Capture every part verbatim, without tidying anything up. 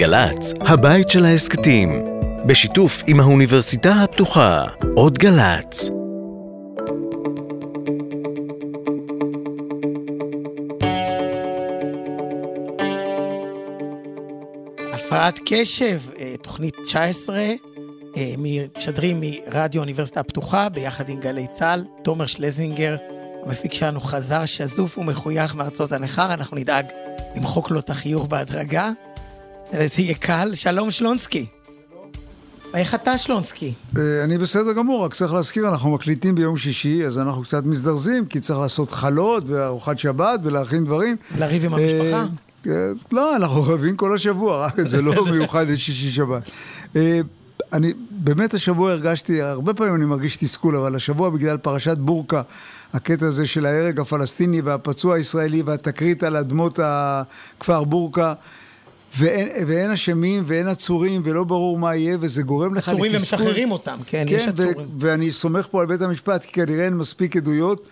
גלץ, הבית של העסקתים, בשיתוף עם האוניברסיטה הפתוחה, עוד גלץ. הפרעת קשב, תוכנית תשע עשרה, משדרים מרדיו אוניברסיטה הפתוחה, ביחד עם גלי צהל, תומר שלזינגר, המפיק שלנו חזר שזוף ומחוייך מארצות הנחר, אנחנו נדאג למחוק לו את החיוך בהדרגה, זה יהיה קל. שלום שלונסקי. איך אתה שלונסקי? אני בסדר גמור, רק צריך להזכיר, אנחנו מקליטים ביום שישי, אז אנחנו קצת מזדרזים, כי צריך לעשות חלות וארוחת שבת ולהכין דברים. לריב עם המשפחה? לא, אנחנו רבים כל השבוע, זה לא מיוחד שישי שבת. אני באמת השבוע הרגשתי, הרבה פעמים אני מרגיש תסכול, אבל השבוע בגלל פרשת בורקה, הקטע הזה של ההרג הפלסטיני והפצוע הישראלי והתקרית על אדמות הכפר בורקה, ואין, ואין אשמים ואין עצורים ולא ברור מה יהיה, וזה גורם לך לתסכול. עצורים ומשחררים אותם, כן, כן, יש עצורים. ו- ואני סומך פה על בית המשפט, כי כנראה אין מספיק עדויות,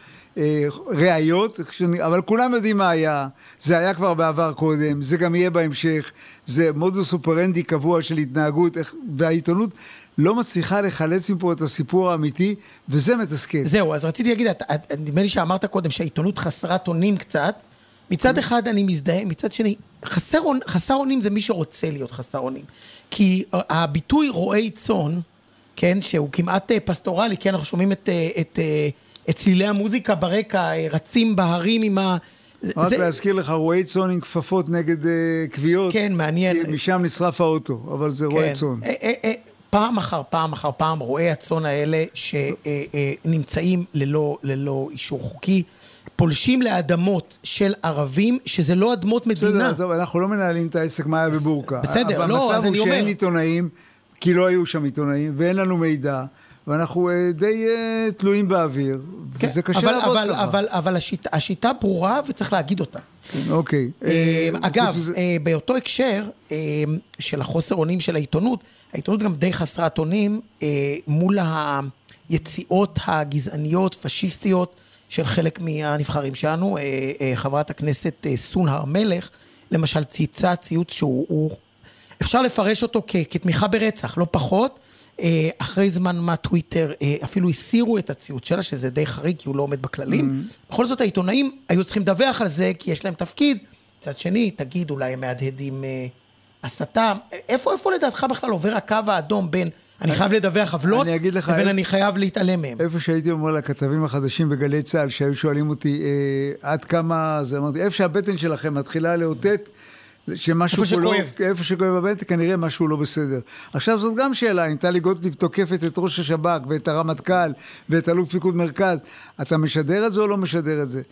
ראיות, אבל כולם יודעים מה היה, זה היה כבר בעבר קודם, זה גם יהיה בהמשך, זה מודוס אופרנדי קבוע של התנהגות, והעיתונות לא מצליחה לחלץ מפה את הסיפור האמיתי, וזה מתסכל. זהו, אז רציתי להגיד, נדמה לי שאמרת קודם שהעיתונות חסרת אונים קצת, מצד אחד אני מזדהה, מצד שני, חסר, חסר אונים זה מי שרוצה להיות חסר אונים, כי הביטוי רועי צון, כן, שהוא כמעט פסטורלי, כן, אנחנו שומעים את... את אצלילי המוזיקה ברקע, רצים בהרים עם ה... רק זה... להזכיר לך, רועי צון עם כפפות נגד uh, קביעות. כן, מעניין. משם נשרף האוטו, אבל זה כן. רועי צון. אה, אה, אה, פעם אחר פעם אחר פעם, רועי הצון האלה שנמצאים אה, אה, ללא, ללא אישור חוקי, פולשים לאדמות של ערבים, שזה לא אדמות מדינה. בסדר, אנחנו לא מנהלים את העסק מה היה בבורקה. בסדר, לא, אז אני אומר. המצב הוא שאין עיתונאים, כי לא היו שם עיתונאים, ואין לנו מידע. ואנחנו די תלויים באוויר, וזה קשה לעבוד ככה. אבל השיטה ברורה, וצריך להגיד אותה. אוקיי. אגב, באותו הקשר של החוסר אונים של העיתונות, העיתונות גם די חסרת אונים, מול היציאות הגזעניות, פשיסטיות, של חלק מהנבחרים שלנו, חברת הכנסת סון הרמלך, למשל צייצה ציוץ שהוא, אפשר לפרש אותו כתמיכה ברצח, לא פחות, אחרי זמן מה טוויטר אפילו הסירו את הציוץ שלה, שזה די חריג כי הוא לא עומד בכללים. בכל זאת העיתונאים היו צריכים לדווח על זה, כי יש להם תפקיד. מצד שני, תגיד אולי הם מהדהדים הסתה. איפה איפה לדעתך בכלל עובר הקו האדום בין אני חייב לדווח עבלות, אבל אני חייב להתעלם מהם? איפה שהייתי אומר לכתבים החדשים בגלי צהל, שהיו שואלים אותי עד כמה, אז אמרתי, איפה שהבטן שלכם מתחילה להוטט, שמשהו כולו, איפה שכואב בבית, כנראה משהו לא בסדר. עכשיו זאת גם שאלה, אם טלי גוטליב תוקפת את ראש השב"כ ואת הרמטכ"ל ואת אלוף פיקוד מרכז, אתה משדר את זה או לא משדר את זה?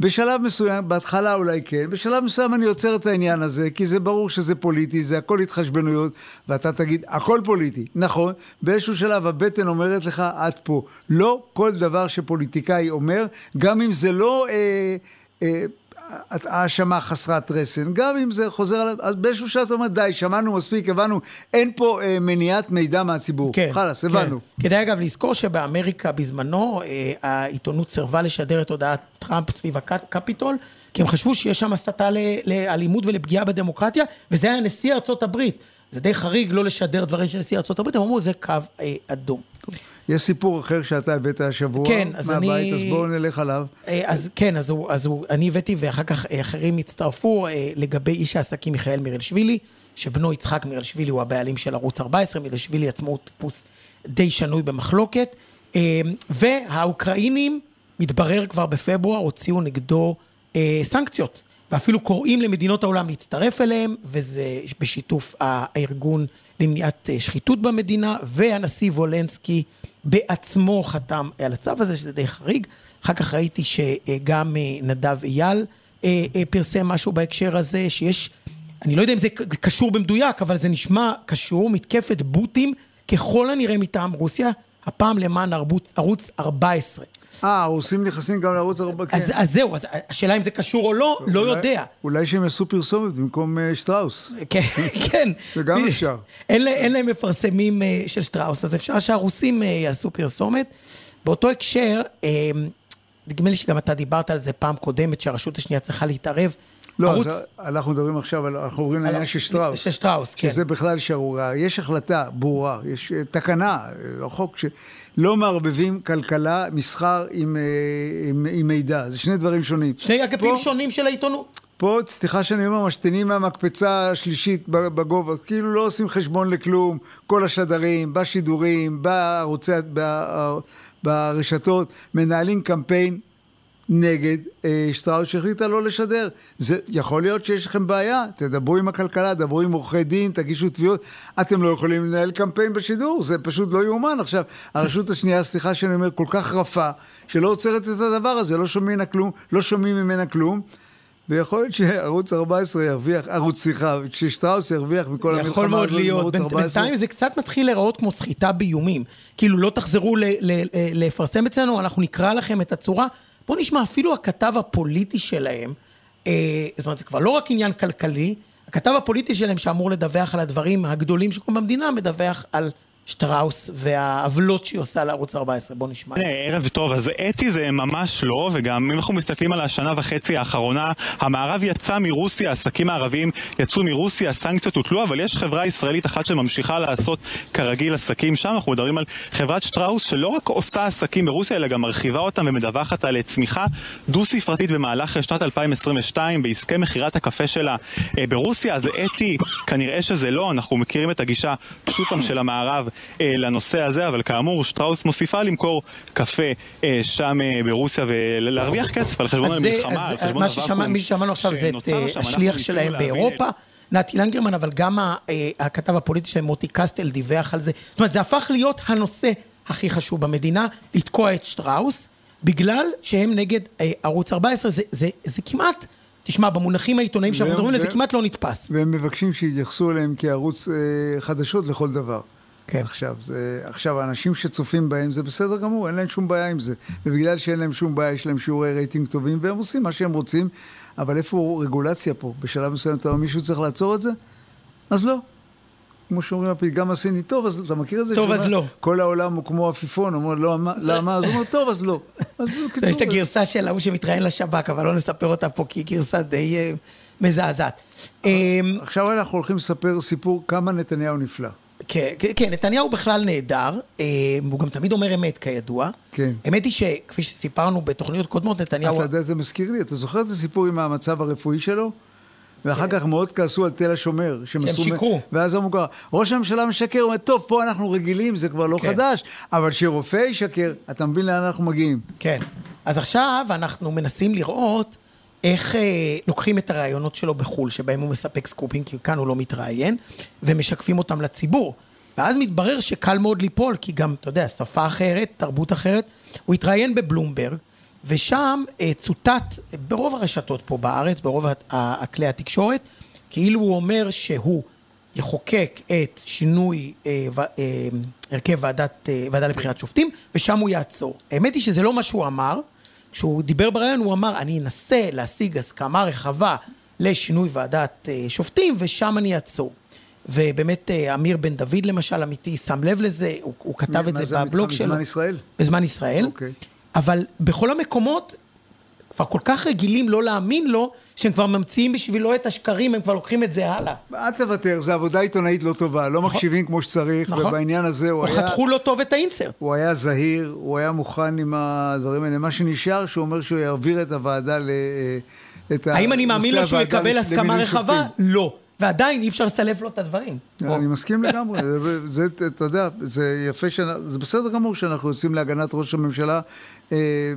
בשלב מסוים, בהתחלה אולי כן, בשלב מסוים אני יוצר את העניין הזה, כי זה ברור שזה פוליטי, זה הכל התחשבנויות, ואתה תגיד, הכל פוליטי, נכון, באיזשהו שלב הבטן אומרת לך, עד פה, לא כל דבר שפוליטיקאי אומר, גם אם זה לא... אה, אה, האשמה חסרת רסן, גם אם זה חוזר, אז באיזשהו שעת אומרת, די, שמענו מספיק, הבנו, אין פה אה, מניעת מידע מהציבור. כן, חלס, כן. הבנו. כדאי אגב לזכור שבאמריקה בזמנו, אה, העיתונות סרבה לשדר את הודעת טראמפ סביב הקפיטול, כי הם חשבו שיש שם הסתה לאלימות ולפגיעה בדמוקרטיה, וזה היה נשיא ארצות הברית. זה די חריג לא לשדר דברים של נשיא ארצות הברית, הם אמרו, זה קו אה, אדום. יש סיפור אחר שאתה הבאת השבוע מהבית, אז בואו נלך עליו. אז כן, אז אני הבאתי, ואחר כך אחרים הצטרפו, לגבי איש העסקים מיכאל מירילשבילי, שבנו יצחק מירילשבילי הוא הבעלים של ערוץ ארבע עשרה, מירילשבילי עצמו הוא טיפוס די שנוי במחלוקת, והאוקראינים, מתברר כבר בפברואר, הוציאו נגדו סנקציות, ואפילו קוראים למדינות העולם להצטרף אליהם, וזה בשיתוף הארגון למניעת שחיתות במדינה, והנשיא וולנסקי בעצמו חתם על הצו הזה, שזה די חריג. אחר כך ראיתי שגם נדב אייל פרסם משהו בהקשר הזה, שיש, אני לא יודע אם זה קשור במדויק, אבל זה נשמע קשור, מתקפת בוטים, ככל הנראה מטעם רוסיה, הפעם למען ערוץ ארבע עשרה. אה, הרוסים נכנסים גם לערוץ ארבע עשרה. אז, אז זהו, אז השאלה אם זה קשור או לא, לא אולי, יודע. אולי שהם עשו פרסומת במקום uh, שטראוס. כן, כן. זה גם אפשר. אין, אין להם מפרסמים uh, של שטראוס, אז אפשר שהרוסים uh, יעשו פרסומת. באותו הקשר, נדמה um, לי שגם אתה דיברת על זה פעם קודמת, שהרשות השנייה צריכה להתערב לא, אז אנחנו מדברים עכשיו, אנחנו עוברים לעניין של שטראוס. של שטראוס, כן. שזה בכלל שערורה. יש החלטה ברורה, יש תקנה, חוק שלא מערבבים כלכלה, מסחר עם מידע. זה שני דברים שונים. שני אגפים שונים של העיתונות. פה, סליחה שאני אומר, משתנים מהמקפצה השלישית בגובה, כאילו לא עושים חשבון לכלום, כל השדרים, בשידורים, בערוצי, ברשתות, מנהלים קמפיין נגד שטראוס שהחליטה לא לשדר. זה, יכול להיות שיש לכם בעיה, תדברו עם הכלכלה, דברו עם עורכי דין, תגישו תביעות, אתם לא יכולים לנהל קמפיין בשידור, זה פשוט לא יאומן. עכשיו, הרשות השנייה, סליחה שאני אומר, כל כך רפה, שלא עוצרת את הדבר הזה, לא שומעים ממנה כלום, לא שומעים ממנה כלום, ויכול להיות שערוץ ארבע עשרה ירוויח, ערוץ סליחה, ששטראוס ירוויח מכל המלחמה. יכול מאוד להיות, בינתיים זה קצת מתחיל להיראות כמו סחיטה באיומים, כאילו לא תחזרו לפרסם אצלנו, אנחנו נקרא לכם את הצורה, בואו נשמע אפילו הכתב הפוליטי שלהם, זאת אומרת זה כבר לא רק עניין כלכלי, הכתב הפוליטי שלהם שאמור לדווח על הדברים הגדולים שקורים במדינה, מדווח על שטראוס והעבלות שהיא עושה לערוץ ארבע עשרה, בוא נשמע. ערב טוב, אז אתי זה ממש לא, וגם אם אנחנו מסתכלים על השנה וחצי האחרונה, המערב יצא מרוסיה, העסקים הערבים יצאו מרוסיה, הסנקציות הוטלו, אבל יש חברה ישראלית אחת שממשיכה לעשות כרגיל עסקים שם, אנחנו מדברים על חברת שטראוס שלא רק עושה עסקים ברוסיה, אלא גם מרחיבה אותם ומדווחת על צמיחה דו-ספרתית במהלך שנת אלפיים עשרים ושתיים, בעסקי מחירת הקפה שלה ברוסיה, אז אתי, כנראה שזה לא, אנחנו מכירים את הגישה שוב של המערב לנושא הזה, אבל כאמור שטראוס מוסיפה למכור קפה שם ברוסיה ולהרוויח כסף על חשבון המלחמה. אז מה ששמענו עכשיו זה את השליח שלהם באירופה, נתי לנגרמן, אבל גם הכתב הפוליטי שלהם מוטי קסטל דיווח על זה. זאת אומרת, זה הפך להיות הנושא הכי חשוב במדינה, לתקוע את שטראוס, בגלל שהם נגד ערוץ ארבע עשרה, זה כמעט... תשמע, במונחים העיתונאים שאנחנו מדברים לזה כמעט לא נתפס. והם מבקשים שיתייחסו אליהם כערוץ חדשות לכל דבר. כן. עכשיו, זה, עכשיו, האנשים שצופים בהם, זה בסדר גמור, אין להם שום בעיה עם זה. ובגלל שאין להם שום בעיה, יש להם שיעורי רייטינג טובים, והם עושים מה שהם רוצים, אבל איפה רגולציה פה? בשלב מסוים, אתה אומר, מישהו צריך לעצור את זה? אז לא. כמו שאומרים, גם הסיני, טוב, אז אתה מכיר את זה? טוב, אז לא. כל העולם הוא כמו אפיפון, הוא אומר, לא, למה? אז הוא אומר, טוב, אז לא. יש את הגרסה של ההוא שמתראיין לשב"כ, אבל לא נספר אותה פה, כי היא גרסה די מזעזעת. עכשיו אנחנו הולכים לספר סיפור כמה נתניהו נפלא. כן, כן, נתניהו בכלל נהדר, הוא גם תמיד אומר אמת כידוע. כן. אמת היא שכפי שסיפרנו בתוכניות קודמות, נתניהו... אתה יודע, זה מזכיר לי, אתה זוכר את הסיפור עם המצב הרפואי שלו? ואחר כך מאוד כעסו על תל השומר, שהם שיקרו. ואז המוכר, ראש הממשלה משקר, הוא אומר, טוב, פה אנחנו רגילים, זה כבר לא חדש, אבל שרופא ישקר, אתה מבין לאן אנחנו מגיעים. כן, אז עכשיו אנחנו מנסים לראות איך אה, לוקחים את הרעיונות שלו בחול, שבהם הוא מספק סקופים, כי כאן הוא לא מתראיין, ומשקפים אותם לציבור. ואז מתברר שקל מאוד ליפול, כי גם, אתה יודע, שפה אחרת, תרבות אחרת, הוא התראיין בבלומברג, ושם אה, צוטט ברוב הרשתות פה בארץ, ברוב הכלי התקשורת, כאילו הוא אומר שהוא יחוקק את שינוי אה, ו, אה, הרכב ועדת, אה, ועדה לבחירת שופטים, ושם הוא יעצור. האמת היא שזה לא מה שהוא אמר, כשהוא דיבר ברעיון, הוא אמר, אני אנסה להשיג הסכמה רחבה לשינוי ועדת שופטים, ושם אני אעצור. ובאמת, אמיר בן דוד, למשל, אמיתי, שם לב לזה, הוא, הוא כתב מ- את זה בבלוג שלו. בזמן ישראל? בזמן ישראל. Okay. אבל בכל המקומות, כבר כל כך רגילים לא להאמין לו, שהם כבר ממציאים בשבילו את השקרים, הם כבר לוקחים את זה הלאה. אל תוותר, זו עבודה עיתונאית לא טובה, לא מקשיבים כמו שצריך, ובעניין הזה הוא היה... חתכו לא טוב את האינסרט. הוא היה זהיר, הוא היה מוכן עם הדברים האלה. מה שנשאר, שהוא אומר שהוא יעביר את הוועדה ל... האם אני מאמין לו שהוא יקבל הסכמה רחבה? לא. ועדיין אי אפשר לסלף לו את הדברים. אני מסכים לגמרי. זה, אתה יודע, זה יפה, זה בסדר גמור שאנחנו יוצאים להגנת ראש הממשלה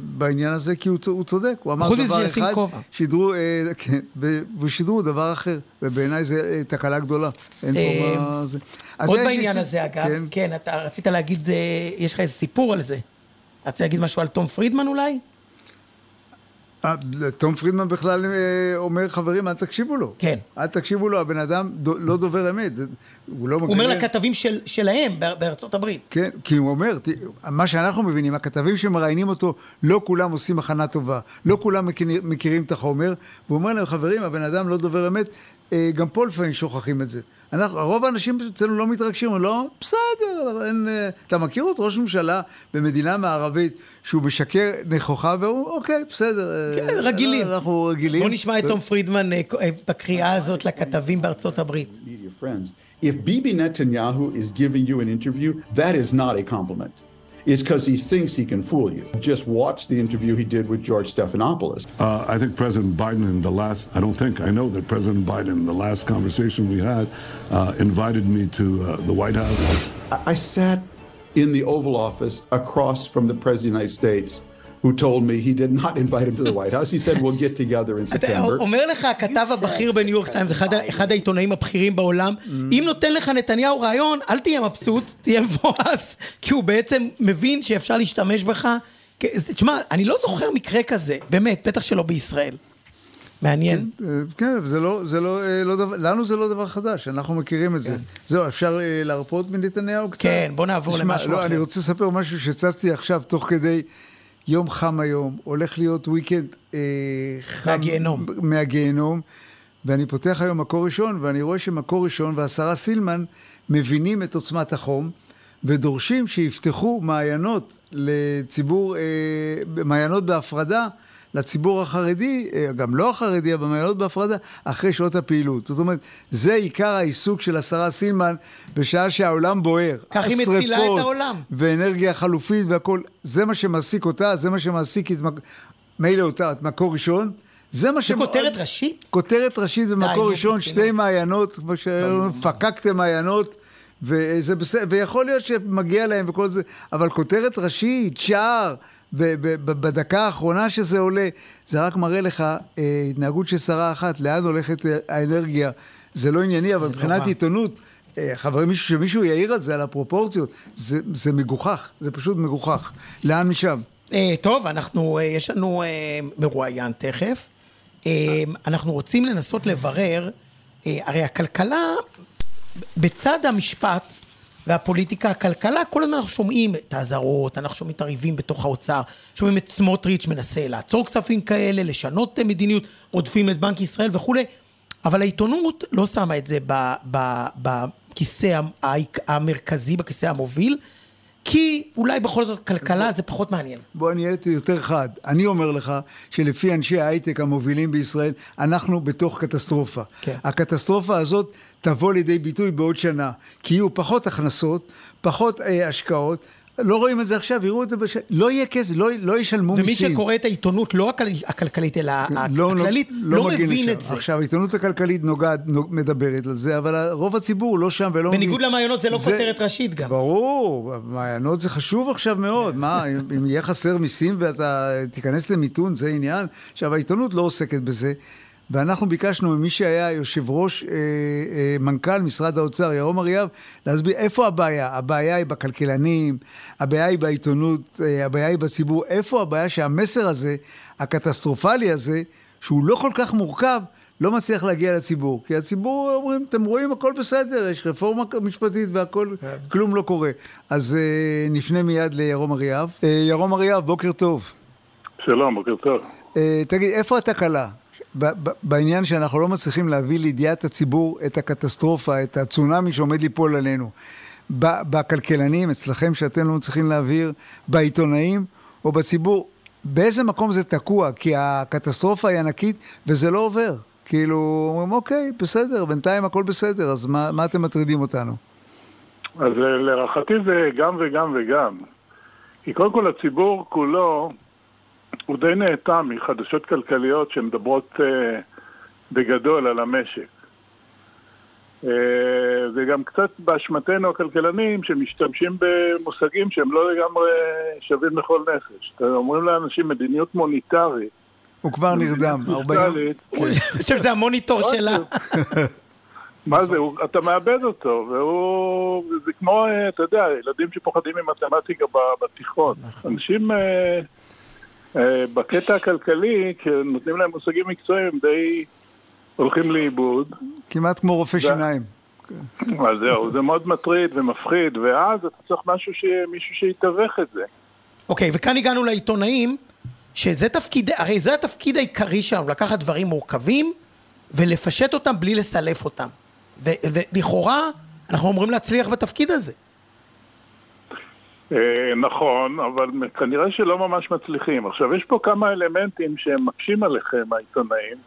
בעניין הזה, כי הוא צודק. הוא אמר דבר אחד, ושידרו דבר אחר, ובעיניי זה תקלה גדולה. עוד בעניין הזה, אגב, כן, אתה רצית להגיד, יש לך איזה סיפור על זה. רצית להגיד משהו על תום פרידמן אולי? תום פרידמן בכלל אומר, חברים, אל תקשיבו לו. כן. אל תקשיבו לו, הבן אדם לא דובר אמת. הוא אומר לכתבים שלהם בארצות הברית. כן, כי הוא אומר, מה שאנחנו מבינים, הכתבים שמראיינים אותו, לא כולם עושים הכנה טובה, לא כולם מכירים את החומר, והוא אומר להם, חברים, הבן אדם לא דובר אמת, גם פה לפעמים שוכחים את זה. אנחנו, הרוב האנשים אצלנו לא מתרגשים, לא, בסדר, אין, אתה מכיר את ראש ממשלה במדינה מערבית, שהוא משקר נכוחה, והוא, אוקיי, בסדר. כן, רגילים. אנחנו רגילים. בוא נשמע את תום פרידמן בקריאה הזאת לכתבים בארצות הברית. If ביבי נתניהו is giving you an interview, that is not a compliment. It's because he thinks he can fool you. Just watch the interview he did with George Stephanopoulos. Uh, I think President Biden in the last, I don't think, I know that President Biden in the last conversation we had uh, invited me to uh, the White House. I, I sat in the Oval Office across from the President of the United States who told me he did not invite him to the White House. He said, we'll get together in September. אומר לך, הכתב הבכיר בניו יורק טיימס, אחד העיתונאים הבכירים בעולם, אם נותן לך נתניהו רעיון, אל תהיה מבסוט, תהיה מבואס, כי הוא בעצם מבין שאפשר להשתמש בך. תשמע, אני לא זוכר מקרה כזה, באמת, בטח שלא בישראל. מעניין. כן, לנו זה לא דבר חדש, אנחנו מכירים את זה. זהו, אפשר להרפות מנתניהו קצת? כן, בוא נעבור למשהו אחר. אני רוצה לספר משהו שצצתי עכשיו, תוך כדי יום חם היום, הולך להיות וויקנד אה, חם מהגיהנום. מהגיהנום, ואני פותח היום מקור ראשון, ואני רואה שמקור ראשון והשרה סילמן מבינים את עוצמת החום, ודורשים שיפתחו מעיינות לציבור, אה, מעיינות בהפרדה, לציבור החרדי, אה, גם לא החרדי, אבל מעיינות בהפרדה, אחרי שעות הפעילות. זאת אומרת, זה עיקר העיסוק של השרה סילמן, בשעה שהעולם בוער. כך היא מצילה את העולם. ואנרגיה חלופית והכל. זה מה שמעסיק אותה, זה מה שמעסיק את מילא אותה, את מקור ראשון. זה מה ש... כותרת ראשית? כותרת ראשית ומקור ראשון, שתי מעיינות, כמו שפקקתם מעיינות, וזה בסדר, ויכול להיות שמגיע להם וכל זה, אבל כותרת ראשית, שער, בדקה האחרונה שזה עולה, זה רק מראה לך התנהגות של שרה אחת, לאן הולכת האנרגיה. זה לא ענייני, אבל מבחינת עיתונות, חברים, שמישהו יעיר את זה על הפרופורציות, זה מגוחך, זה פשוט מגוחך. לאן משם? טוב, יש לנו מרואיין תכף. אנחנו רוצים לנסות לברר, הרי הכלכלה, בצד המשפט, והפוליטיקה, הכלכלה, כל הזמן אנחנו שומעים את האזהרות, אנחנו שומעים את הריבים בתוך האוצר, שומעים את סמוטריץ' מנסה לעצור כספים כאלה, לשנות מדיניות, עודפים את בנק ישראל וכו'. אבל העיתונות לא שמה את זה בכיסא המרכזי, בכיסא המוביל, כי אולי בכל זאת כלכלה זה פחות מעניין. בוא אני הייתי יותר חד. אני אומר לך שלפי אנשי ההייטק המובילים בישראל, אנחנו בתוך קטסטרופה. כן. הקטסטרופה הזאת תבוא לידי ביטוי בעוד שנה, כי יהיו פחות הכנסות, פחות אה, השקעות, לא רואים את זה עכשיו, יראו את זה בשביל, לא יהיה כסף, לא, לא ישלמו מיסים. ומי שקורא את העיתונות, לא הכלכלית, אלא הכללית, לא, לא, לא מבין את זה. עכשיו, העיתונות הכלכלית נוגעת, מדברת על זה, אבל רוב הציבור לא שם ולא... בניגוד מבין... למעיינות זה לא זה... כותרת ראשית גם. ברור, מעיינות זה חשוב עכשיו מאוד. מה, אם יהיה חסר מיסים ואתה תיכנס למיתון, זה עניין. עכשיו, העיתונות לא עוסקת בזה, ואנחנו ביקשנו ממי שהיה יושב ראש, אה, אה, מנכ"ל משרד האוצר, ירום אריאב, להסביר איפה הבעיה. הבעיה היא בכלכלנים, הבעיה היא בעיתונות, אה, הבעיה היא בציבור. איפה הבעיה שהמסר הזה, הקטסטרופלי הזה, שהוא לא כל כך מורכב, לא מצליח להגיע לציבור. כי הציבור אומרים, אתם רואים הכל בסדר, יש רפורמה משפטית והכל, כן. כלום לא קורה. אז אה, נפנה מיד לירום אריאב. אה, ירום אריאב, בוקר טוב. שלום, בוקר טוב. אה, תגיד, איפה התקלה? בעניין שאנחנו לא מצליחים להביא לידיעת הציבור את הקטסטרופה, את הצונמי שעומד ליפול עלינו. בכלכלנים, אצלכם שאתם לא מצליחים להעביר, בעיתונאים או בציבור, באיזה מקום זה תקוע? כי הקטסטרופה היא ענקית וזה לא עובר. כאילו, אומרים, אוקיי, בסדר, בינתיים הכל בסדר, אז מה, מה אתם מטרידים אותנו? אז לרחתי זה גם וגם וגם. כי קודם כל הציבור כולו, הוא די נהטה מחדשות כלכליות שמדברות uh, בגדול על המשק. Uh, זה גם קצת באשמתנו הכלכלנים שמשתמשים במושגים שהם לא לגמרי שווים לכל נפש. אומרים לאנשים מדיניות מוניטרית. הוא כבר נרדם. שזה המוניטור שלה. מה זה? הוא, אתה מאבד אותו. והוא, זה כמו, אתה יודע, ילדים שפוחדים ממתמטיקה בתיכון. אנשים... Uh, בקטע הכלכלי, כשנותנים להם מושגים מקצועיים, די הולכים לאיבוד. כמעט כמו רופא שיניים. אז זהו, זה מאוד מטריד ומפחיד, ואז אתה צריך מישהו שיתווך את זה. אוקיי, וכאן הגענו לעיתונאים, שזה תפקיד, הרי זה התפקיד העיקרי שלנו, לקחת דברים מורכבים, ולפשט אותם בלי לסלף אותם. ולכאורה אנחנו אומרים להצליח בתפקיד הזה. נכון, אבל כנראה שלא ממש מצליחים. עכשיו, יש פה כמה אלמנטים שהם מקשים עליכם, העיתונאים.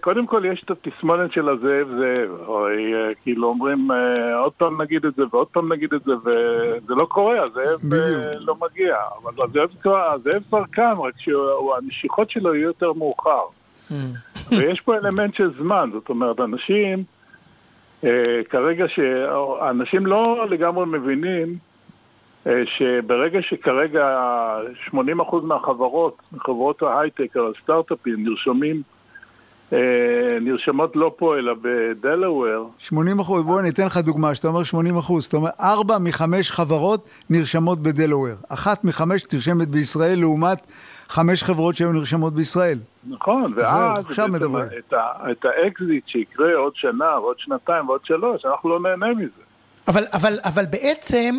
קודם כל, יש את התסמונת של הזאב זאב, או כאילו אומרים, עוד פעם נגיד את זה, ועוד פעם נגיד את זה, וזה לא קורה, הזאב לא מגיע. אבל הזאב כבר כאן, רק שהנשיכות שלו יהיו יותר מאוחר. ויש פה אלמנט של זמן, זאת אומרת, אנשים... כרגע שאנשים לא לגמרי מבינים שברגע שכרגע שמונים אחוז מהחברות, מחברות ההייטק או הסטארט-אפים נרשמים, נרשמות לא פה אלא בדלאוור. שמונים אחוז, בואו ניתן לך דוגמה, שאתה אומר שמונים אחוז, זאת אומרת ארבע מחמש חברות נרשמות בדלאוור, אחת מחמש נרשמת בישראל לעומת חמש חברות שהיו נרשמות בישראל. נכון, ואז את האקזיט שיקרה עוד שנה, עוד שנתיים, עוד שלוש, אנחנו לא נהנה מזה. אבל, אבל, אבל בעצם,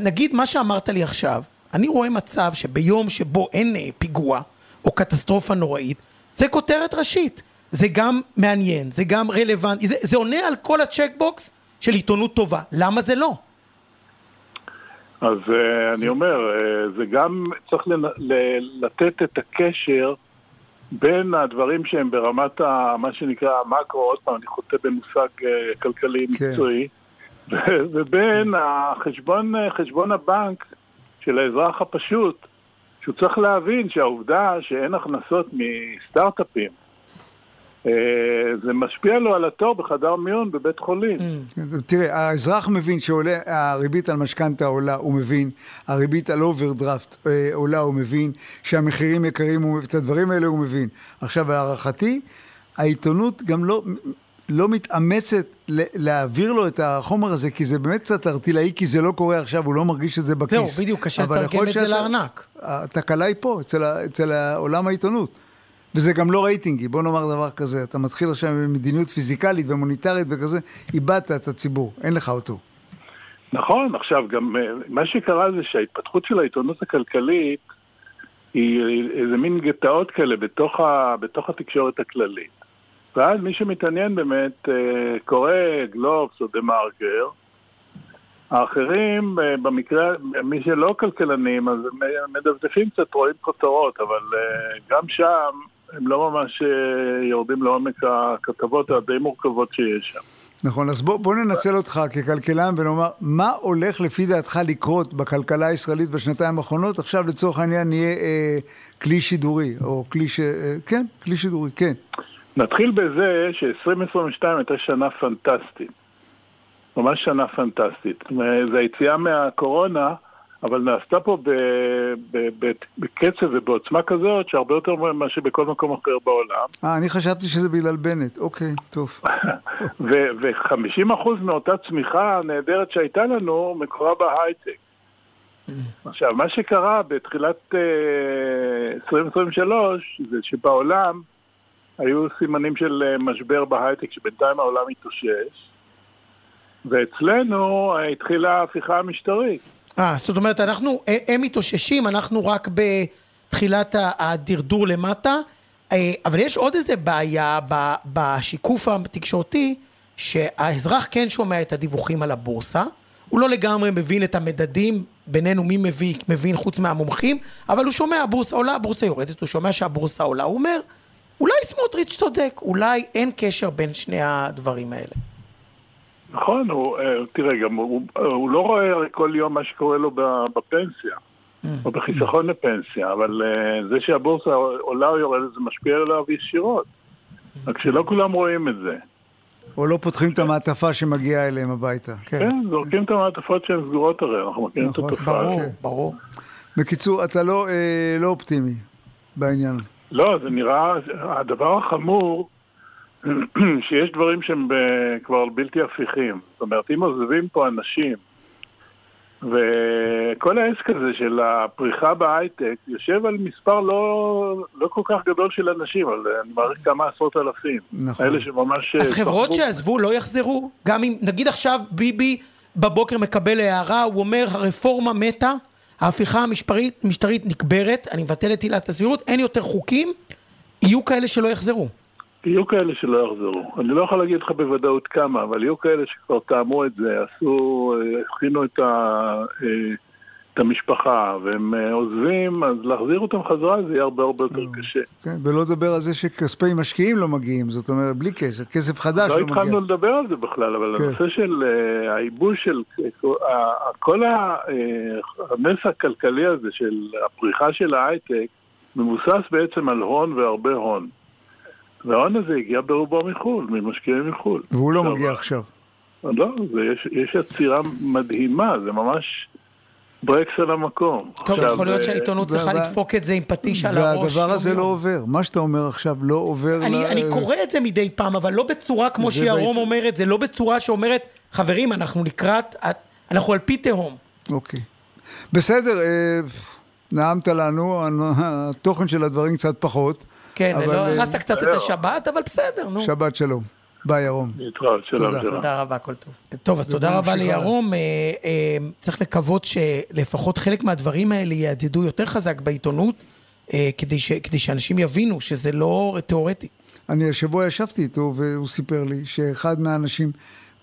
נגיד מה שאמרת לי עכשיו, אני רואה מצב שביום שבו אין פיגוע, או קטסטרופה נוראית, זה כותרת ראשית. זה גם מעניין, זה גם רלוונטי, זה, זה עונה על כל הצ'קבוקס של עיתונות טובה. למה זה לא? אז אני אומר, זה גם צריך לתת את הקשר בין הדברים שהם ברמת מה שנקרא המקרו, עוד פעם אני חוטא במושג כלכלי מקצועי, ובין חשבון הבנק של האזרח הפשוט, שהוא צריך להבין שהעובדה שאין הכנסות מסטארט-אפים, זה משפיע לו על התור בחדר מיון בבית חולים. תראה, האזרח מבין שהריבית על משכנתא עולה, הוא מבין, הריבית על אוברדרפט עולה, הוא מבין, שהמחירים יקרים, את הדברים האלה הוא מבין. עכשיו, הערכתי, העיתונות גם לא, לא מתאמצת להעביר לו את החומר הזה, כי זה באמת קצת ארטילאי, כי זה לא קורה עכשיו, הוא לא מרגיש שזה בכיס. זהו, בדיוק, קשה לתרגם את זה לארנק. התקלה היא פה, אצל העולם העיתונות. וזה גם לא רייטינגי, בוא נאמר דבר כזה, אתה מתחיל עכשיו במדיניות פיזיקלית ומוניטרית וכזה, איבדת את הציבור, אין לך אותו. נכון, עכשיו גם מה שקרה זה שההתפתחות של העיתונות הכלכלית היא איזה מין גטאות כאלה בתוך, ה, בתוך התקשורת הכללית. ואז מי שמתעניין באמת קורא גלובס או דה מרקר, האחרים, במקרה, מי שלא כלכלנים, אז מדוודפים קצת, רואים כותרות, אבל גם שם הם לא ממש יורדים לעומק הכתבות הדי מורכבות שיש שם. נכון, אז בוא, בוא ננצל אותך ככלכלן ונאמר, מה הולך לפי דעתך לקרות בכלכלה הישראלית בשנתיים האחרונות? עכשיו לצורך העניין נהיה אה, כלי שידורי, או כלי ש... אה, כן, כלי שידורי, כן. נתחיל בזה ש-עשרים עשרים ושתיים הייתה שנה פנטסטית. ממש שנה פנטסטית. זו היציאה מהקורונה, אבל נעשתה פה בקצב ובעוצמה כזאת, שהרבה יותר ממה שבכל מקום אחר בעולם. אה, אני חשבתי שזה בגלל בנט. אוקיי, טוב. ו-חמישים אחוז מאותה צמיחה נהדרת שהייתה לנו, מקורה בהייטק. עכשיו, מה שקרה בתחילת עשרים עשרים ושלוש, זה שבעולם היו סימנים של משבר בהייטק, שבינתיים העולם התאושש. ואצלנו התחילה הפיכה המשטרית. אה, זאת אומרת, אנחנו, הם מתאוששים, אנחנו רק בתחילת הדרדור למטה, אבל יש עוד איזה בעיה בשיקוף התקשורתי, שהאזרח כן שומע את הדיווחים על הבורסה, הוא לא לגמרי מבין את המדדים, בינינו מי מבין, מבין חוץ מהמומחים, אבל הוא שומע, הבורסה עולה, הבורסה יורדת, הוא שומע שהבורסה עולה, הוא אומר, אולי סמוטריץ' צודק, אולי אין קשר בין שני הדברים האלה. נכון, הוא, תראה גם, הוא, הוא לא רואה כל יום מה שקורה לו בפנסיה, או בחיסכון לפנסיה, אבל זה שהבורסה עולה או יורדת, זה משפיע עליו ישירות, רק שלא כולם רואים את זה. או לא פותחים את המעטפה שמגיעה אליהם הביתה. כן, זורקים את המעטפות שהן סגורות הרי, אנחנו מכירים את התופעה. ברור, ברור. בקיצור, אתה לא, לא אופטימי בעניין. לא, זה נראה, הדבר החמור, שיש דברים שהם כבר בלתי הפיכים. זאת אומרת, אם עוזבים פה אנשים, וכל העסק הזה של הפריחה בהייטק יושב על מספר לא, לא כל כך גדול של אנשים, אבל אני מעריך כמה עשרות אלפים. נכון. אלה שממש... אז חברות שעזבו לא יחזרו? גם אם, נגיד עכשיו, ביבי בבוקר מקבל הערה, הוא אומר, הרפורמה מתה, ההפיכה המשטרית, משטרית נקברת, אני מבטל את עילת הסבירות, אין יותר חוקים, יהיו כאלה שלא יחזרו. יהיו כאלה שלא יחזרו. אני לא יכול להגיד לך בוודאות כמה, אבל יהיו כאלה שכבר טעמו את זה, עשו, הכינו את, ה, את המשפחה, והם עוזבים, אז להחזיר אותם חזרה זה יהיה הרבה הרבה יותר קשה. כן, ולא לדבר על זה שכספי משקיעים לא מגיעים, זאת אומרת, בלי כסף, כסף חדש לא מגיע. לא התחלנו לדבר על זה בכלל, אבל כן. הנושא של העיבוש של כל המסע הכלכלי הזה, של הפריחה של ההייטק, מבוסס בעצם על הון והרבה הון. והעון הזה הגיע ברובו מחול, ממשקיעים מחול. והוא לא מגיע עכשיו. לא, יש עצירה מדהימה, זה ממש ברקס על המקום. טוב, יכול להיות שהעיתונות צריכה לדפוק את זה עם פטיש על הראש. והדבר הזה לא עובר. מה שאתה אומר עכשיו לא עובר. אני קורא את זה מדי פעם, אבל לא בצורה כמו שירום אומרת, זה לא בצורה שאומרת, חברים, אנחנו לקראת, אנחנו על פי תהום. אוקיי. בסדר, נעמת לנו, התוכן של הדברים קצת פחות. כן, הרסת קצת את השבת, אבל בסדר, נו. שבת שלום. ביי, ירום. תודה רבה, כל טוב. טוב, אז תודה רבה לירום. צריך לקוות שלפחות חלק מהדברים האלה יעדדו יותר חזק בעיתונות, כדי שאנשים יבינו שזה לא תיאורטי. אני השבוע ישבתי איתו, והוא סיפר לי שאחד מהאנשים,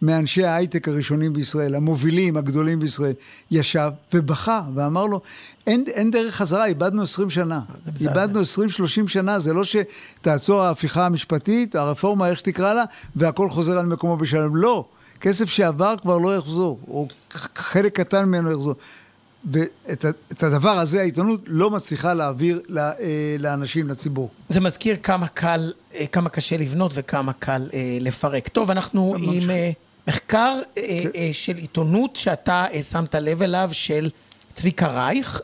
מאנשי ההייטק הראשונים בישראל, המובילים הגדולים בישראל, ישב ובכה ואמר לו, אין, אין דרך חזרה, איבדנו עשרים שנה. איבדנו עשרים שלושים שנה, זה לא שתעצור ההפיכה המשפטית, הרפורמה, איך שתקרא לה, והכל חוזר על מקומו בשלם. לא, כסף שעבר כבר לא יחזור, או חלק קטן ממנו יחזור. ואת הדבר הזה, העיתונות לא מצליחה להעביר לאנשים, לציבור. זה מזכיר כמה קל, כמה קשה לבנות וכמה קל לפרק. טוב, אנחנו עם... מחקר של עיתונות שאתה שמת לב אליו של צביק הרייך,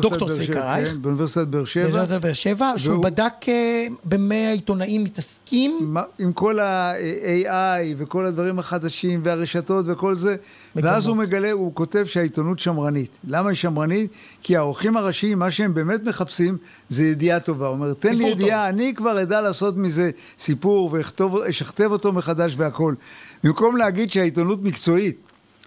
דוקטור צביק הרייך. באוניברסיטת באר שבע. באוניברסיטת באר שבע, שהוא בדק במאה עיתונאים מתעסקים. עם כל ה-איי איי וכל הדברים החדשים והרשתות וכל זה. ואז הוא מגלה, הוא כותב שהעיתונות שמרנית. למה היא שמרנית? כי העורכים הראשיים, מה שהם באמת מחפשים, זה ידיעה טובה. הוא אומר, תן לי ידיעה, אני כבר ידע לעשות מזה סיפור, ואשכתב אותו מחדש והכל. במקום להגיד שהעיתונות מקצועית,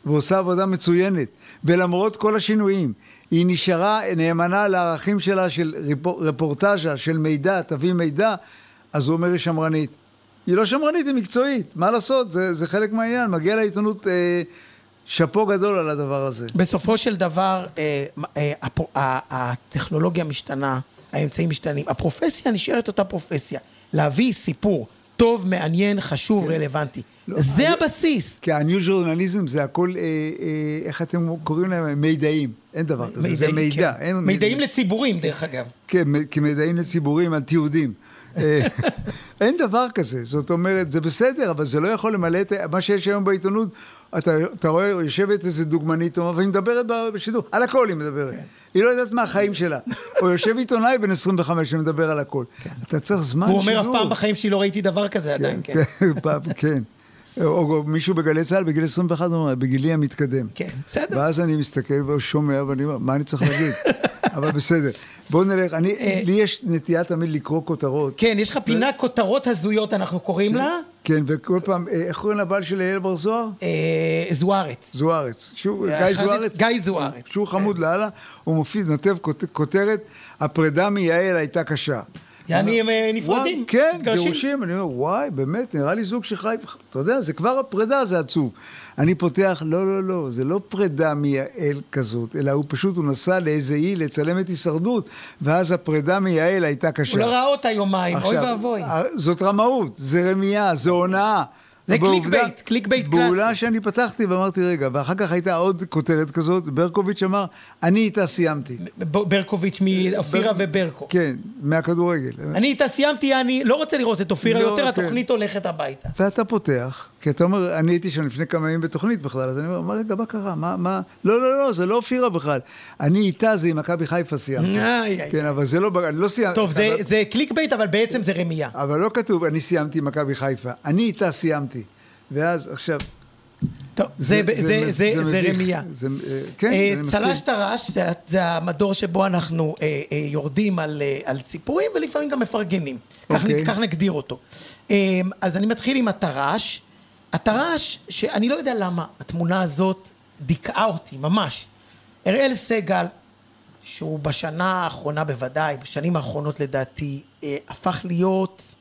ועושה עבודה מצוינת, ולמרות כל השינויים, היא נשארה נאמנה לערכים שלה, של רפורטאז'ה, של מידע, תביא מידע, אז הוא אומר, היא שמרנית. היא לא שמרנית, היא מקצועית. מה לעשות? זה, זה חלק מהעניין. מגיע לעיתונות אה, שפו גדול על הדבר הזה. בסופו של דבר, אה, אה, הפו, אה, הטכנולוגיה משתנה, האמצעים משתנים. הפרופסיה נשארת אותה פרופסיה. להביא סיפור. טוב, מעניין, חשוב, רלוונטי. זה הבסיס. כי הניו ג'ורנליזם זה הכל, איך אתם קוראים להם? מידעים. אין דבר כזה, זה מידע. מידעים לציבורים, דרך אגב. כן, כמידעים לציבורים על תיעודים. אין דבר כזה. זאת אומרת, זה בסדר, אבל זה לא יכול למלא את מה שיש היום בעיתונות. אתה רואה, יושבת איזה דוגמנית, והיא מדברת בשידור. על הכל היא מדברת. היא לא יודעת מה החיים שלה. או יושב עיתונאי בן עשרים וחמש שמדבר על הכל. אתה צריך זמן שידור. והוא אומר, אף פעם בחיים שלי לא ראיתי דבר כזה עדיין. כן. או מישהו בגלי צהל, בגיל עשרים ואחת, בגילי המתקדם. כן, בסדר. ואז אני מסתכל ושומע, ואני אומר, מה אני צריך להגיד? אבל בסדר. בואו נלך, לי יש נטייה תמיד לקרוא כותרות. כן, יש לך פינה כותרות הזויות, אנחנו קוראים לה? כן, וכל פעם, איך קוראים לבעל של אייל בר זוהר? זוארץ. זוארץ. גיא זוארץ. גיא זוארץ. שהוא חמוד להלאה, הוא מופיד, נוטב כותרת, הפרידה מיעל הייתה קשה. יעני הם נפרדים. כן, גירושים. אני אומר, וואי, באמת, נראה לי זוג שחי, אתה יודע, זה כבר הפרידה, זה עצוב. אני פותח, לא, לא, לא, זה לא פרידה מיעל כזאת, אלא הוא פשוט, הוא נסע לאיזה אי, לצלם את הישרדות, ואז הפרידה מיעל הייתה קשה. הוא לא ראה אותה יומיים, אוי ואבוי. זאת רמאות, זה רמייה, זה הונאה. זה קליק בייט, קליק בייט קלאסי. בעולה שאני פתחתי ואמרתי, רגע, ואחר כך הייתה עוד כותרת כזאת, ברקוביץ' אמר, אני איתה סיימתי. ברקוביץ' מאופירה וברקו. כן, מהכדורגל. אני איתה סיימתי, אני לא רוצה לראות את אופירה יותר, התוכנית הולכת הביתה. ואתה פותח, כי אתה אומר, אני הייתי שם לפני כמה ימים בתוכנית בכלל, אז אני אומר, רגע, מה קרה? מה? לא, לא, לא, זה לא אופירה בכלל. אני איתה, זה עם מכבי חיפה סיימתי. כן, אבל זה לא, לא סיימתי. טוב, זה קליק בייט, אבל בעצם זה רמייה. אבל לא כתוב, אני סיימתי עם מכבי חיפה. אני איתה סיימתי. ואז עכשיו זה רמייה. צלשת רעש זה המדור שבו אנחנו יורדים על סיפורים ולפעמים גם מפרגנים, כך נגדיר אותו. אז אני מתחיל עם התרש התרש שאני לא יודע למה התמונה הזאת דיכאה אותי ממש. ארל סגל, שהוא בשנה האחרונה, בוודאי בשנים האחרונות לדעתי, הפך להיות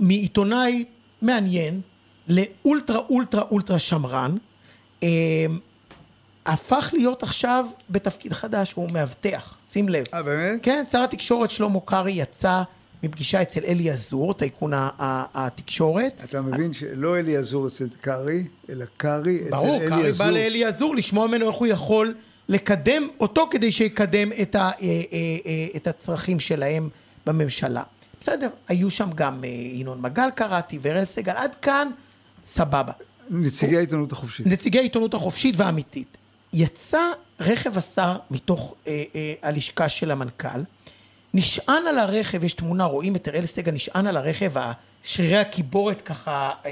מעיתונאי מעניין לאולטרה אולטרה אולטרה שמרן, הפך להיות עכשיו בתפקיד חדש, הוא מאבטח, שים לב. אה, באמת? כן, שר התקשורת שלמה קרי יצא מפגישה אצל אלי אזור, טייקון התקשורת. אתה מבין שלא אלי אזור אצל קרי, אלא קרי אצל אלי אזור. ברור, קרי בא לאלי אזור לשמוע ממנו איך הוא יכול לקדם אותו, כדי שיקדם את הצרכים שלהם בממשלה. בסדר, היו שם גם אינון מגל קראתי, וארל סגל, עד כאן, סבבה. נציגי העיתונות החופשית. נציגי העיתונות החופשית והאמיתית. יצא רכב השר מתוך אה, אה, הלשכה של המנכ"ל, נשען על הרכב, יש תמונה, רואים את ארל סגל, נשען על הרכב, שרירי הקיבורת ככה אה, אה,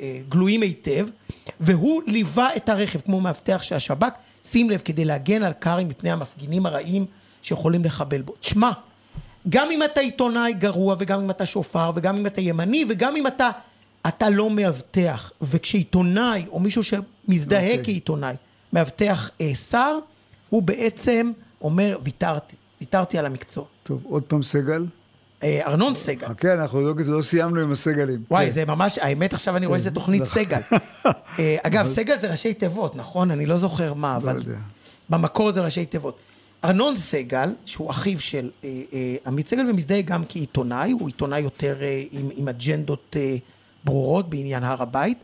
אה, גלויים היטב, והוא ליווה את הרכב, כמו מאבטח של השב"כ, שים לב, כדי להגן על קרי מפני המפגינים הרעים שיכולים לחבל בו. תשמע, גם אם אתה עיתונאי גרוע, וגם אם אתה שופר, וגם אם אתה ימני, וגם אם אתה, אתה לא מאבטח, וכשעיתונאי, או מישהו שמזדהה okay. כעיתונאי, מאבטח אה, שר, הוא בעצם אומר, ויתרתי, ויתרתי על המקצוע. טוב, עוד פעם סגל? אה, ארנון סגל. כן, okay, אנחנו לא, לא סיימנו עם הסגלים. וואי, okay. זה ממש, האמת עכשיו אני okay. רואה איזה תוכנית סגל. אה, אגב, סגל זה ראשי תיבות, נכון? אני לא זוכר מה, אבל במקור זה ראשי תיבות. ארנון סגל, שהוא אחיו של אה, אה, עמית סגל, ומזדהה גם כעיתונאי, הוא עיתונאי יותר אה, עם, עם אג'נדות אה, ברורות בעניין הר הבית,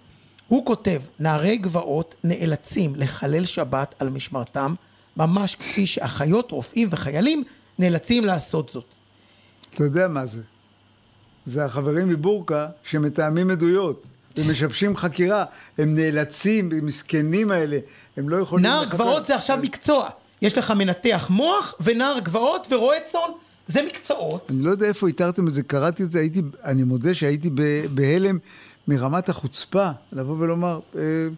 הוא כותב, נערי גבעות נאלצים לחלל שבת על משמרתם, ממש כפי שאחיות, רופאים וחיילים נאלצים לעשות זאת. אתה יודע מה זה? זה החברים מבורקה שמתאמים עדויות, ומשבשים חקירה, הם נאלצים, הם מסכנים האלה, הם לא יכולים... נער לחפר... גבעות זה עכשיו מקצוע, יש לך מנתח מוח, ונער גבעות ורועה צאן, זה מקצועות. אני לא יודע איפה התארתם את זה, קראתי את זה, הייתי, אני מודה שהייתי בהלם, מרמת החוצפה, לבוא ולומר,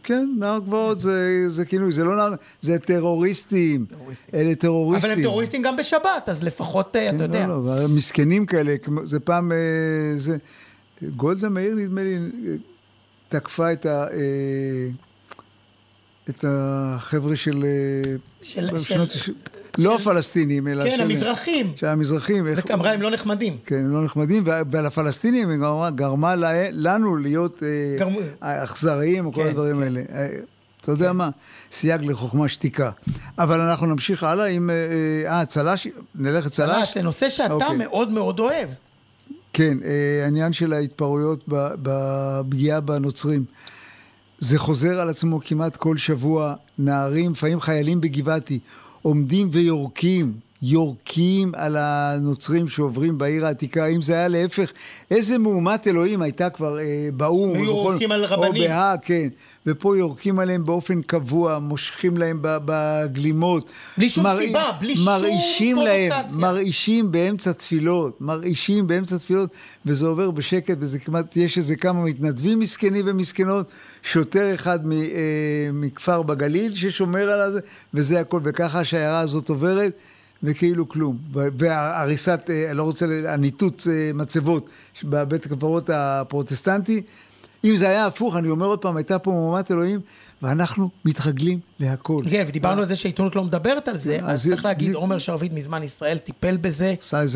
כן, נער גבעות זה, זה כינוי, זה לא נער, זה טרוריסטים, טרוריסטים. אלה טרוריסטים. אבל הם טרוריסטים גם בשבת, אז לפחות, כן, אתה לא, יודע. לא, לא, מסכנים כאלה, זה פעם, זה, גולדה מאיר, נדמה לי, תקפה את ה... את החבר'ה של... של... של... של... לא של... הפלסטינים, אלא... כן, של... המזרחים. של המזרחים. וכאמרה, איך... הם לא נחמדים. כן, הם לא נחמדים, ועל הפלסטינים הם גרמה, גרמה לה... לנו להיות גרמ... אה, אכזריים, או כן, כל הדברים כן. האלה. אה, אתה יודע כן. מה? סייג לחוכמה שתיקה. אבל אנחנו נמשיך הלאה עם... אה, צלש, נלך את צלש. צלש, לנושא שאתה אוקיי. מאוד מאוד אוהב. כן, אה, העניין של ההתפרעויות בפגיעה בנוצרים. זה חוזר על עצמו כמעט כל שבוע, נערים, פעמים חיילים בגבעתי, עומדים ויורקים, יורקים על הנוצרים שעוברים בעיר העתיקה, אם זה היה להפך, איזה מהומת אלוהים הייתה כבר אה, באום, יורקים על רבנים. או בה, כן, ופה יורקים עליהם באופן קבוע, מושכים להם בגלימות. בלי שום מרא... סיבה, בלי שום מרעישים להם, מרעישים באמצע תפילות, מרעישים באמצע תפילות, וזה עובר בשקט, וזה כמעט, יש איזה כמה מתנדבים מסכנים ומסכנות, שוטר אחד מ, אה, מכפר בגליל ששומר על זה, וזה הכל, וככה השיירה הזאת עוברת, וכאילו כלום, והריסת, לא רוצה, הניתוץ מצבות בבית הקברות הפרוטסטנטי, אם זה היה הפוך, אני אומר עוד פעם, הייתה פה מהומת אלוהים, ואנחנו מתרגלים להכל. כן, ודיברנו על זה שהעיתונות לא מדברת על זה, אז צריך להגיד, עומר שריד מזמן ישראל טיפל בזה,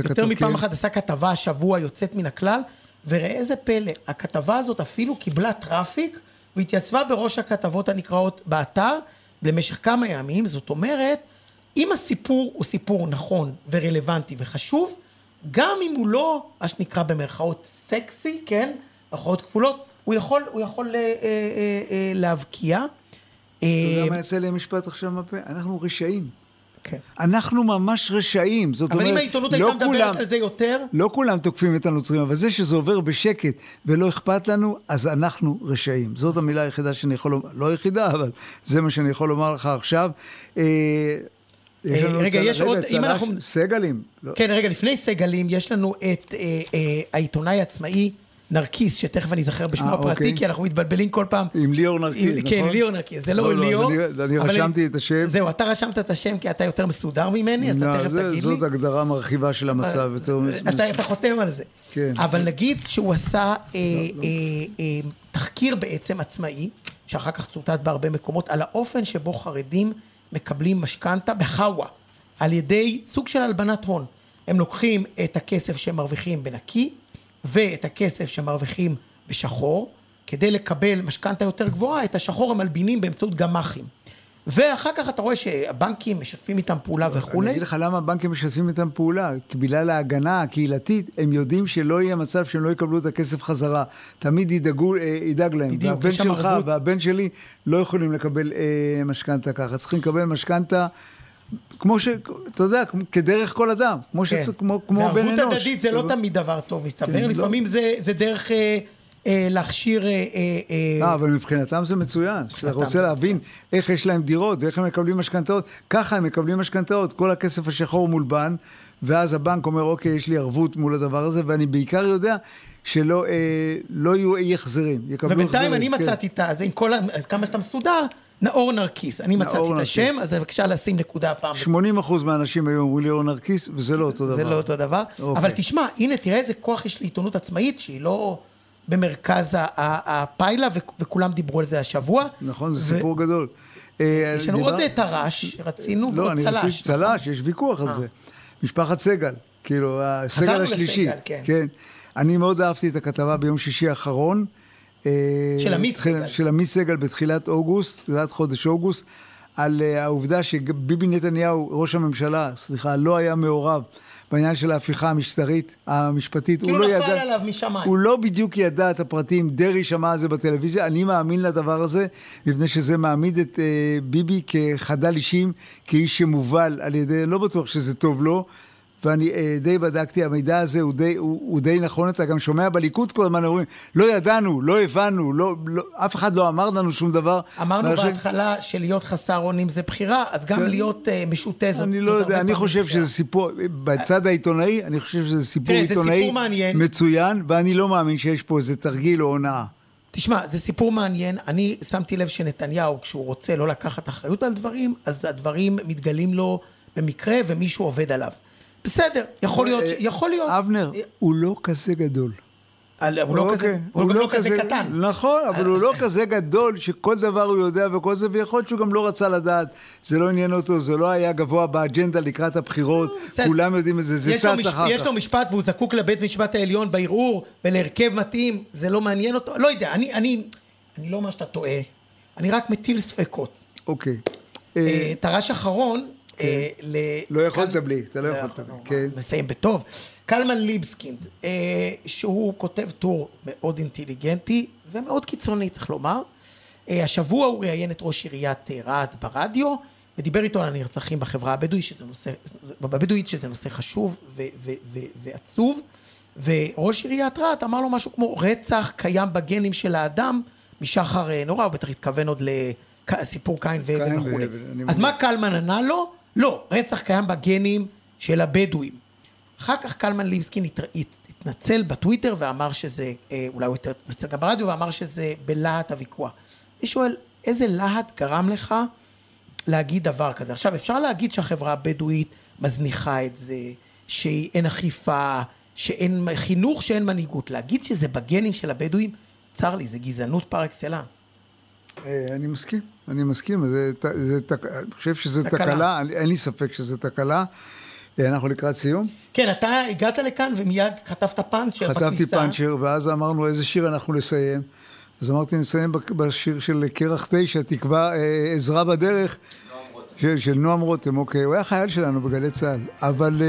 יותר מפעם אחת עשה כתבה השבוע יוצאת מן הכלל, וראה איזה פלא, הכתבה הזאת אפילו קיבלה טראפיק, והתייצבה בראש הכתבות הנקראות באתר, למשך כמה ימים, זאת אומרת, אם הסיפור הוא סיפור נכון ורלוונטי וחשוב, גם אם הוא לא, מה שנקרא במרכאות סקסי, כן, במרכאות כפולות, הוא יכול, הוא יכול אה, אה, אה, להבקיע. אתה יודע מה יצא למשפט עכשיו מפה? אנחנו רשעים. כן. אנחנו ממש רשעים. זאת אבל אומרת, אם העיתונות לא הייתה מדברת על זה יותר... לא כולם תוקפים את הנוצרים, אבל זה שזה עובר בשקט ולא אכפת לנו, אז אנחנו רשעים. זאת המילה היחידה שאני יכול לומר, לא היחידה, אבל זה מה שאני יכול לומר לך עכשיו. אה... רגע, יש עוד, אם אנחנו... סגלים. כן, רגע, לפני סגלים, יש לנו את העיתונאי העצמאי נרקיס, שתכף אני זכר בשמו הפרטי, כי אנחנו מתבלבלים כל פעם. עם ליאור נרקיס, נכון? כן, ליאור נרקיס, זה לא ליאור. אני רשמתי את השם. זהו, אתה רשמת את השם, כי אתה יותר מסודר ממני, אז אתה תכף תגיד לי. זאת הגדרה מרחיבה של המצב. אתה חותם על זה. אבל נגיד שהוא עשה תחקיר בעצם עצמאי, שאחר כך צוטט בהרבה מקומות, על האופן שבו חרדים מקבלים משכנתה בחווה, על ידי סוג של הלבנת הון. הם לוקחים את הכסף שהם מרוויחים בנקי, ואת הכסף שמרוויחים בשחור, כדי לקבל משכנתה יותר גבוהה, את השחור הם מלבינים באמצעות גמחים. ואחר כך אתה רואה שהבנקים משתפים איתם פעולה וכו'. אני אגיד לך למה הבנקים משתפים איתם פעולה, כי בגלל ההגנה הקהילתית, הם יודעים שלא יהיה מצב שהם לא יקבלו את הכסף חזרה. תמיד ידאגו, ידאג להם. בדיוק, והבן שלך ערבות. והבן שלי לא יכולים לקבל אה, משכנתה ככה. צריכים לקבל משכנתה, כמו ש... אתה יודע, כדרך כל אדם. כמו, כן. שצ... כמו, כמו בן אנוש. וערבות הדדית זה לא תמיד דבר טוב, מסתבר. כן, לפעמים לא. זה, זה דרך... אה, להכשיר... אבל מבחינתם זה מצוין, שאתה רוצה להבין איך יש להם דירות, ואיך הם מקבלים משכנתאות, ככה הם מקבלים משכנתאות, כל הכסף השחור מולבן, ואז הבנק אומר, אוקיי, יש לי ערבות מול הדבר הזה, ואני בעיקר יודע שלא יהיו אי החזרים. ובינתיים אני מצאתי את זה, אז כמה שאתה מסודר, נאור נרקיס, אני מצאתי את השם, אז בבקשה לשים נקודה הפעם. שמונים אחוז מהאנשים היום אומרים לי נאור נרקיס, וזה לא אותו דבר. זה לא אותו דבר, אבל תשמע, הנה, תראה איזה כוח יש לעיתונות עצמאית, שהיא לא... במרכז הפיילה, וכולם דיברו על זה השבוע. נכון, זה ו... סיפור גדול. יש לנו דיבר... עוד תרש, רצינו לא, ועוד צלש. לא, אני רציתי צלש, יש ויכוח על זה. משפחת סגל, כאילו, הסגל השלישי. לסגל, כן. כן. אני מאוד אהבתי את הכתבה ביום שישי האחרון. של עמית סגל. של עמית סגל בתחילת אוגוסט, תחילת חודש אוגוסט, על העובדה שביבי נתניהו, ראש הממשלה, סליחה, לא היה מעורב, בעניין של ההפיכה המשטרית, המשפטית, הוא לא ידע, הוא לא בדיוק ידע את הפרטים, דרי שמע על זה בטלוויזיה, אני מאמין לדבר הזה, מפני שזה מעמיד את אה, ביבי כחדל אישים, כאיש שמובל על ידי, לא בטוח שזה טוב לו, ואני אה, די בדקתי, המידע הזה הוא די, הוא, הוא די נכון, אתה גם שומע בליכוד כל הזמן, אומרים, לא ידענו, לא הבנו, לא, לא, אף אחד לא אמר לנו שום דבר. אמרנו בהתחלה ש... שלהיות חסר אונים זה בחירה, אז גם כן. להיות אה, משוטה זאת. אני לא יודע, אני חושב שזה סיפור, בצד העיתונאי, אני חושב שזה סיפור עיתונאי מצוין, ואני לא מאמין שיש פה איזה תרגיל או הונאה. תשמע, זה סיפור מעניין, אני שמתי לב שנתניהו, כשהוא רוצה לא לקחת אחריות על דברים, אז הדברים מתגלים לו במקרה, ומישהו עובד עליו. בסדר, יכול להיות, יכול להיות. אבנר, הוא לא כזה גדול. הוא לא כזה, הוא לא כזה קטן. נכון, אבל הוא לא כזה גדול שכל דבר הוא יודע וכל זה, ויכול שהוא גם לא רצה לדעת, זה לא עניין אותו, זה לא היה גבוה באג'נדה לקראת הבחירות, כולם יודעים את זה, זה צץ אחר כך. יש לו משפט והוא זקוק לבית משפט העליון בערעור, ולהרכב מתאים, זה לא מעניין אותו, לא יודע, אני לא אומר שאתה טועה, אני רק מטיל ספקות. אוקיי. תרש אחרון, לא יכולת בלי, אתה לא יכולת בלי. מסיים בטוב. קלמן ליבסקינד, שהוא כותב טור מאוד אינטליגנטי ומאוד קיצוני, צריך לומר. השבוע הוא ראיין את ראש עיריית רהט ברדיו, ודיבר איתו על הנרצחים בחברה הבדואית, שזה נושא חשוב ועצוב, וראש עיריית רהט אמר לו משהו כמו, רצח קיים בגנים של האדם משחר נורא, הוא בטח התכוון עוד ל... סיפור קין וכו'. אז מה קלמן ענה לו? לא, רצח קיים בגנים של הבדואים. אחר כך קלמן ליבסקין התנצל בטוויטר ואמר שזה, אולי הוא התנצל גם ברדיו, ואמר שזה בלהט הוויכוח. אני שואל, איזה להט גרם לך להגיד דבר כזה? עכשיו, אפשר להגיד שהחברה הבדואית מזניחה את זה, שאין אכיפה, שאין חינוך, שאין מנהיגות. להגיד שזה בגנים של הבדואים, צר לי, זה גזענות פר אקסלנס. אני מסכים, אני מסכים, אני חושב שזה תקלה, אין לי ספק שזה תקלה, אנחנו לקראת סיום. כן, אתה הגעת לכאן ומיד חטפת פאנצ'ר בכניסה. חטפתי פאנצ'ר, ואז אמרנו איזה שיר אנחנו נסיים, אז אמרתי נסיים בשיר של קרח תשע, תקווה עזרה בדרך, של נועם רותם, אוקיי, הוא היה חייל שלנו בגלי צהל, אבל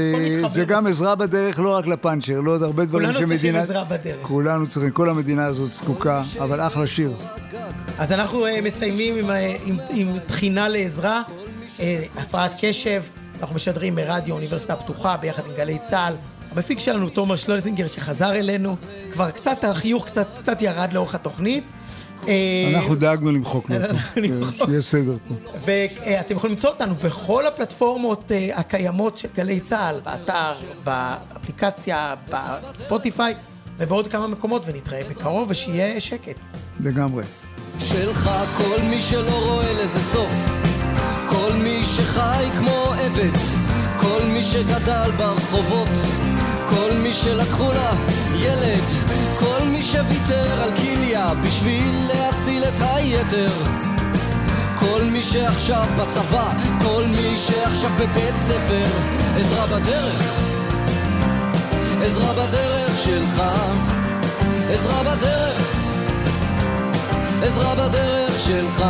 זה גם עזרה בדרך, לא רק לפאנצ'ר, לא עוד הרבה דברים שמדינה... כולנו צריכים עזרה בדרך. כולנו צריכים, כל המדינה הזאת זקוקה, אבל אחלה שיר. אז אנחנו מסיימים עם תחינה לעזרה, הפרעת קשב, אנחנו משדרים מרדיו אוניברסיטה הפתוחה, ביחד עם גלי צהל, המפיק שלנו תומר שלזינגר שחזר אלינו, כבר קצת החיוך קצת ירד לאורך התוכנית, אנחנו דאגנו למחוק אותו, יש סדר פה. ואתם יכולים למצוא אותנו בכל הפלטפורמות הקיימות של גלי צהל, באתר, באפליקציה, בספוטיפיי, ובעוד כמה מקומות, ונתראה בקרוב, ושיהיה שקט. לגמרי. שלך כל מי שלא רואה לזה סוף, כל מי שחי כמו עבד, כל מי שגדל ברחובות, כל מי שלקחו לה ילד, כל מי שוויתר על קיליה בשביל להציל את היתר, כל מי שעכשיו בצבא, כל מי שעכשיו בבית ספר, עזרה בדרך, עזרה בדרך שלך, עזרה בדרך, עזרה בדרך שלך.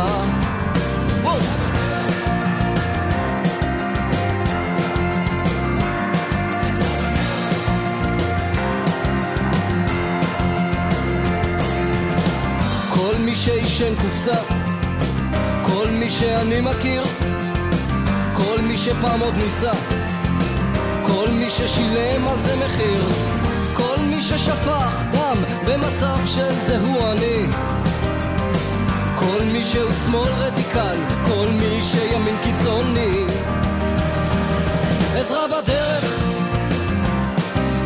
כל מי שישן קופסה, כל מי שאני מכיר, כל מי שפעם עוד ניסה, כל מי ששילם על זה מחיר, כל מי ששפך דם במצב של זהו אני, כל מי שהוא שמאל רדיקל, כל מי שימין קיצוני. עזרה בדרך,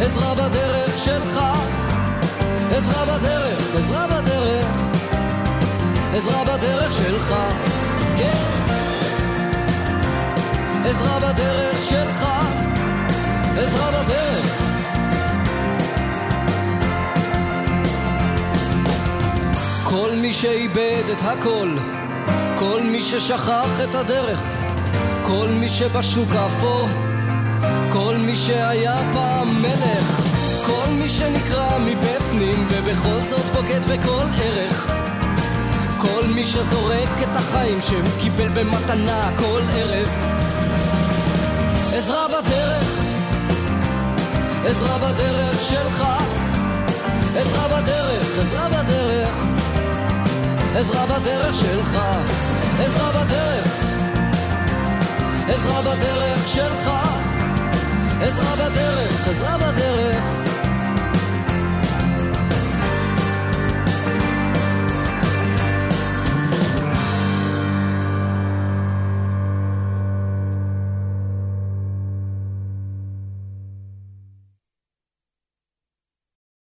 עזרה בדרך שלך, עזרה בדרך, עזרה בדרך, עזרה בדרך שלך, עזרה בדרך שלך, עזרה בדרך. כל מי שאיבד את הכל, כל מי ששכח את הדרך, כל מי שבשוק האפור, כל מי שהיה פעם מלך, כל מי שנקרא מבפנים ובכל זאת בוגד בכל ערך, כל מי שזורק את החיים שהוא קיבל במתנה כל ערב. עזרה בדרך, עזרה בדרך שלך, עזרה בדרך, עזרה בדרך, עזרה בדרך שלך, עזרה בדרך, עזרה בדרך שלך, עזרה בדרך, עזרה בדרך.